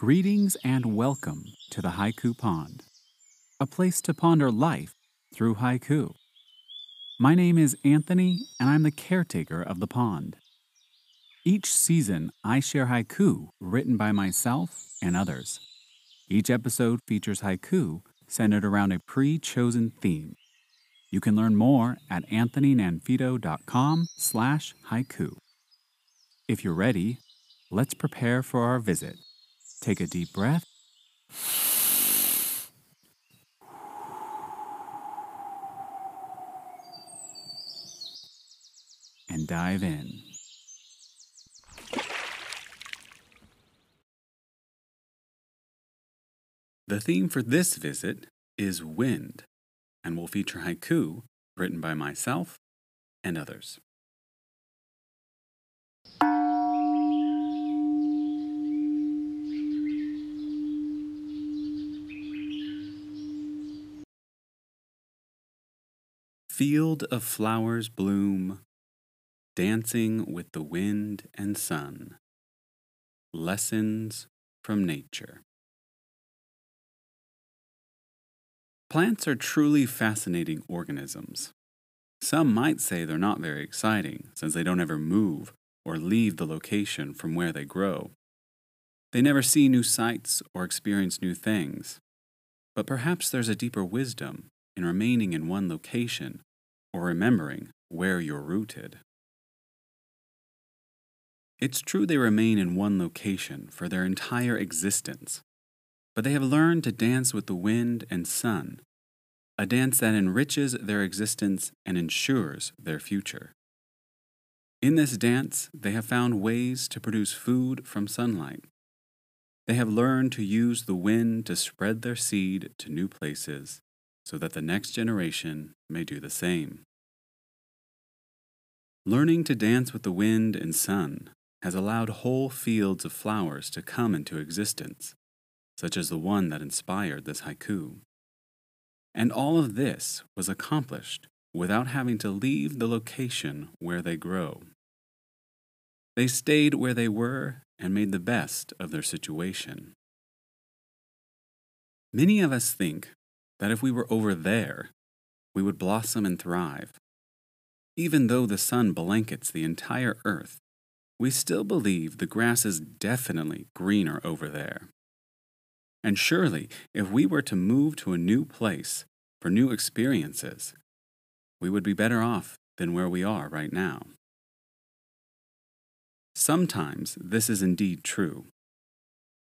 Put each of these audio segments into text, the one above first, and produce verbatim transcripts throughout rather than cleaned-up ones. Greetings and welcome to the Haiku Pond, a place to ponder life through haiku. My name is Anthony, and I'm the caretaker of the pond. Each season, I share haiku written by myself and others. Each episode features haiku centered around a pre-chosen theme. You can learn more at anthony nanfito dot com slash haiku. If you're ready, let's prepare for our visit. Take a deep breath and dive in. The theme for this visit is wind and will feature haiku written by myself and others. Field of flowers bloom, dancing with the wind and sun. Lessons from nature. Plants are truly fascinating organisms. Some might say they're not very exciting, since they don't ever move or leave the location from where they grow. They never see new sights or experience new things. But perhaps there's a deeper wisdom in remaining in one location, or remembering where you're rooted. It's true they remain in one location for their entire existence, but they have learned to dance with the wind and sun, a dance that enriches their existence and ensures their future. In this dance, they have found ways to produce food from sunlight. They have learned to use the wind to spread their seed to new places, so that the next generation may do the same. Learning to dance with the wind and sun has allowed whole fields of flowers to come into existence, such as the one that inspired this haiku. And all of this was accomplished without having to leave the location where they grow. They stayed where they were and made the best of their situation. Many of us think that if we were over there, we would blossom and thrive. Even though the sun blankets the entire earth, we still believe the grass is definitely greener over there. And surely, if we were to move to a new place for new experiences, we would be better off than where we are right now. Sometimes this is indeed true.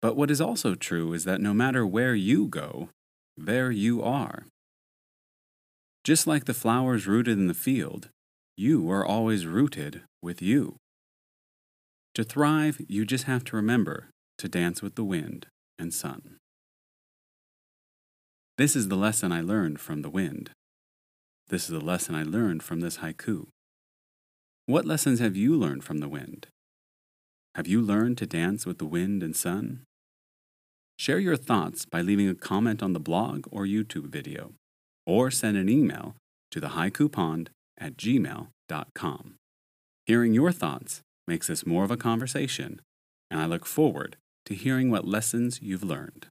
But what is also true is that no matter where you go, there you are. Just like the flowers rooted in the field, you are always rooted with you. To thrive, you just have to remember to dance with the wind and sun. This is the lesson I learned from the wind. This is the lesson I learned from this haiku. What lessons have you learned from the wind? Have you learned to dance with the wind and sun? Share your thoughts by leaving a comment on the blog or YouTube video, or send an email to the haiku pond at gmail dot com. Hearing your thoughts makes this more of a conversation, and I look forward to hearing what lessons you've learned.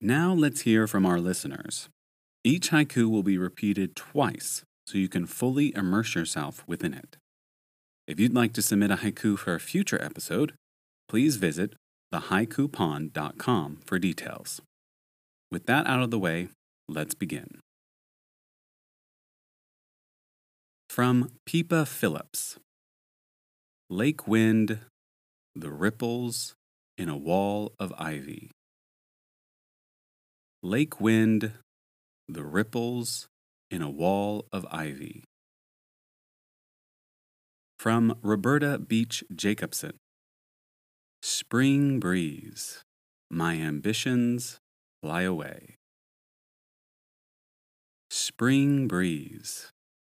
Now let's hear from our listeners. Each haiku will be repeated twice so you can fully immerse yourself within it. If you'd like to submit a haiku for a future episode, please visit the haiku pond dot com for details. With that out of the way, let's begin. From Peepa Phillips. Lake wind, the ripples in a wall of ivy. Lake wind, the ripples in a wall of ivy. From Roberta Beach Jacobson. Spring breeze, my ambitions fly away. Spring breeze,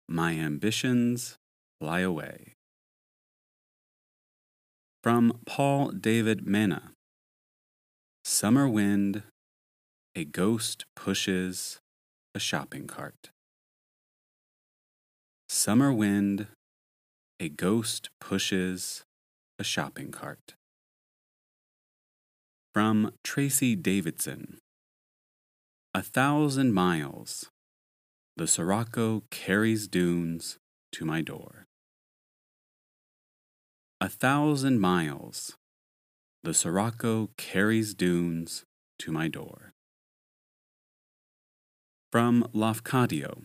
my ambitions fly away. From Paul David Mena. Summer wind, A ghost pushes a shopping cart. Summer wind, a ghost pushes a shopping cart. From Tracy Davidson. A thousand miles, the Sirocco carries dunes to my door. A thousand miles, the Sirocco carries dunes to my door. From Lafcadio.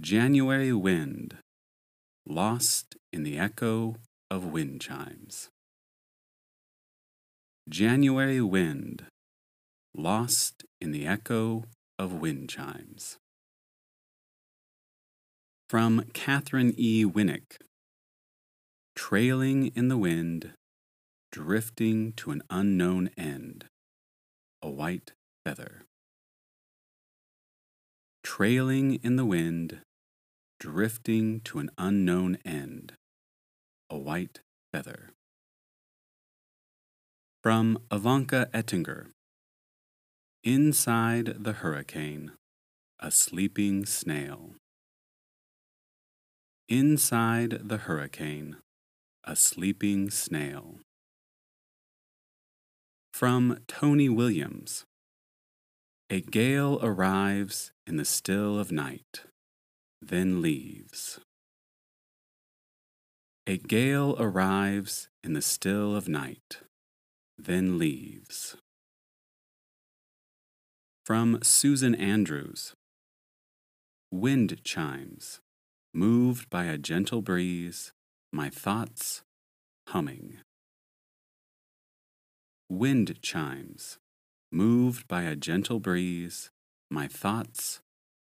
January wind, lost in the echo of wind chimes. January wind, lost in the echo of wind chimes. From Catherine E. Winnick. Trailing in the wind, drifting to an unknown end, a white feather. Trailing in the wind, drifting to an unknown end, a white feather. From Ivanka Ettinger. Inside the hurricane, a sleeping snail. Inside the hurricane, a sleeping snail. From Tony Williams. A gale arrives in the still of night, then leaves. A gale arrives in the still of night, then leaves. From Susan Andrews. Wind chimes, moved by a gentle breeze, my thoughts humming. Wind chimes, moved by a gentle breeze, my thoughts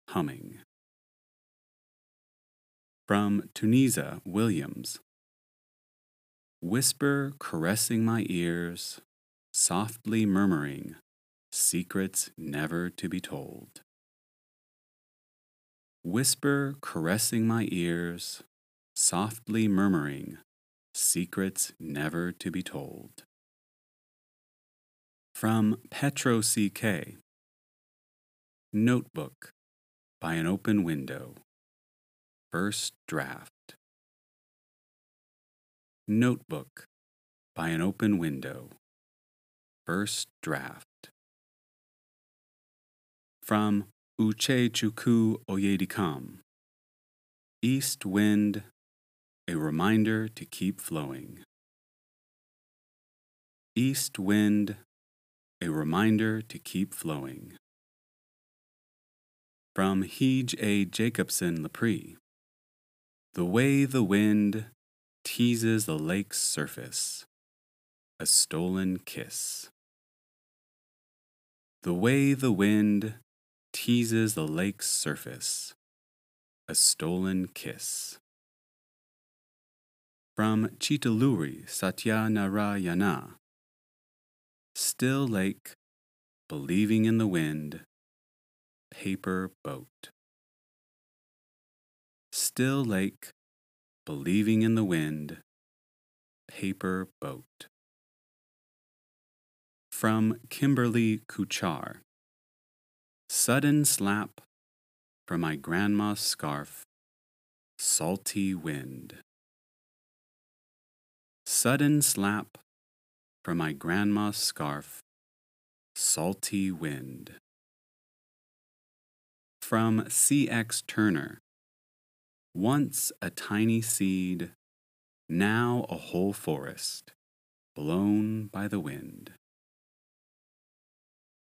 humming. From Tunisia Williams. Whisper caressing my ears, softly murmuring, secrets never to be told. Whisper caressing my ears, softly murmuring, secrets never to be told. From Petro C K. Notebook by an open window. First draft. Notebook by an open window. First draft. From Uche Chuku Oyedikam. East wind, a reminder to keep flowing. East wind, a reminder to keep flowing. From Hege A. Jacobsen-Lapri. The way the wind teases the lake's surface, a stolen kiss. The way the wind teases the lake's surface, a stolen kiss. From Chitaluri Satya Narayana. Still lake, believing in the wind, paper boat. Still lake, believing in the wind, paper boat. From Kimberly Kuchar. Sudden slap from my grandma's scarf, salty wind. Sudden slap from my grandma's scarf, salty wind. From C X Turner. Once a tiny seed, now a whole forest, blown by the wind.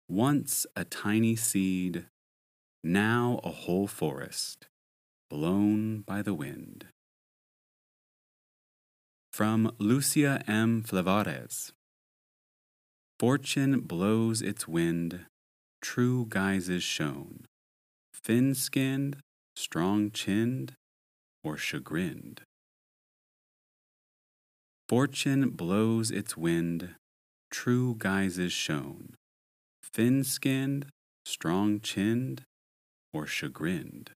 Once a tiny seed, now a whole forest, blown by the wind. From Lucia M. Flavarez. Fortune blows its wind, true guise is shown, thin-skinned, strong-chinned, or chagrined. Fortune blows its wind, true guise is shown, thin-skinned, strong-chinned, or chagrined.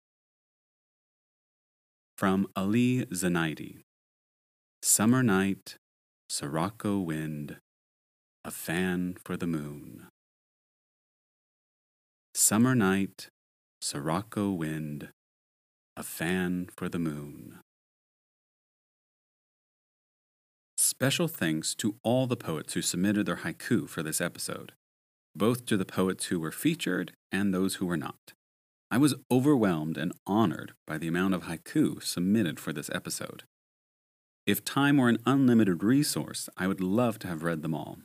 From Ali Zanaidi. Summer night, Sirocco wind, a fan for the moon. summer night, Sirocco wind, a fan for the moon. Special thanks to all the poets who submitted their haiku for this episode, both to the poets who were featured and those who were not. I was overwhelmed and honored by the amount of haiku submitted for this episode. If time were an unlimited resource, I would love to have read them all.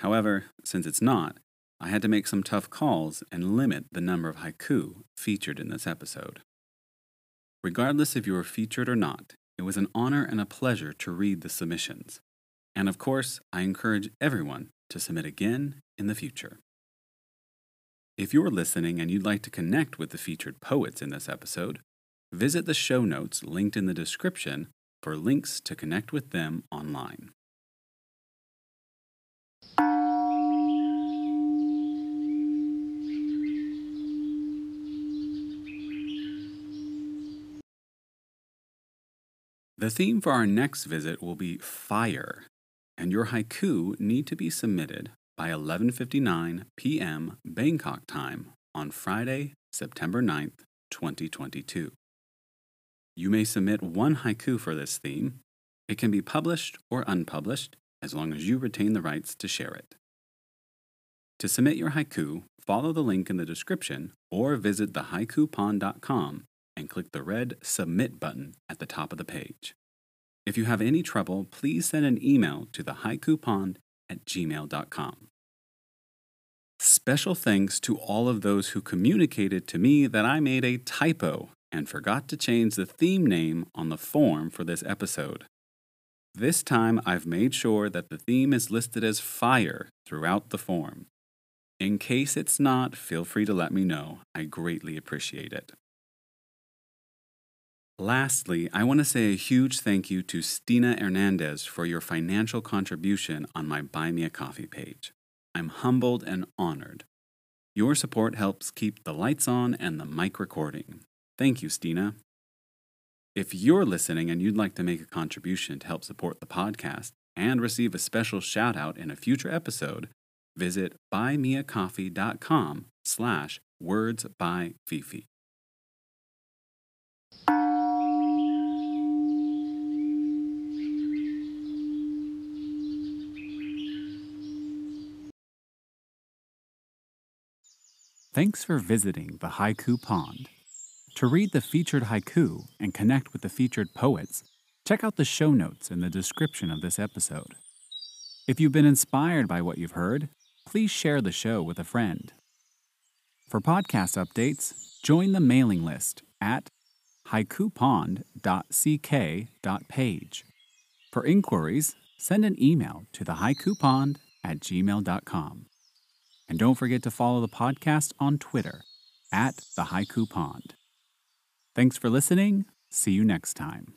However, since it's not, I had to make some tough calls and limit the number of haiku featured in this episode. Regardless if you were featured or not, it was an honor and a pleasure to read the submissions. And of course, I encourage everyone to submit again in the future. If you're listening and you'd like to connect with the featured poets in this episode, visit the show notes linked in the description for links to connect with them online. The theme for our next visit will be fire, and your haiku need to be submitted by eleven fifty-nine p.m. Bangkok time on Friday, September ninth, twenty twenty-two. You may submit one haiku for this theme. It can be published or unpublished, as long as you retain the rights to share it. To submit your haiku, follow the link in the description or visit the haiku pond dot com and click the red Submit button at the top of the page. If you have any trouble, please send an email to the haiku pond at gmail dot com. Special thanks to all of those who communicated to me that I made a typo and forgot to change the theme name on the form for this episode. This time, I've made sure that the theme is listed as fire throughout the form. In case it's not, feel free to let me know. I greatly appreciate it. Lastly, I want to say a huge thank you to Stina Hernandez for your financial contribution on my Buy Me a Coffee page. I'm humbled and honored. Your support helps keep the lights on and the mic recording. Thank you, Stina. If you're listening and you'd like to make a contribution to help support the podcast and receive a special shout out in a future episode, visit buymeacoffee.com slash words by Fifi. Thanks for visiting the Haiku Pond. To read the featured haiku and connect with the featured poets, check out the show notes in the description of this episode. If you've been inspired by what you've heard, please share the show with a friend. For podcast updates, join the mailing list at haiku pond dot c k dot page. For inquiries, send an email to thehaikupond at gmail dot com. And don't forget to follow the podcast on Twitter at The Haiku Pond. Thanks for listening. See you next time.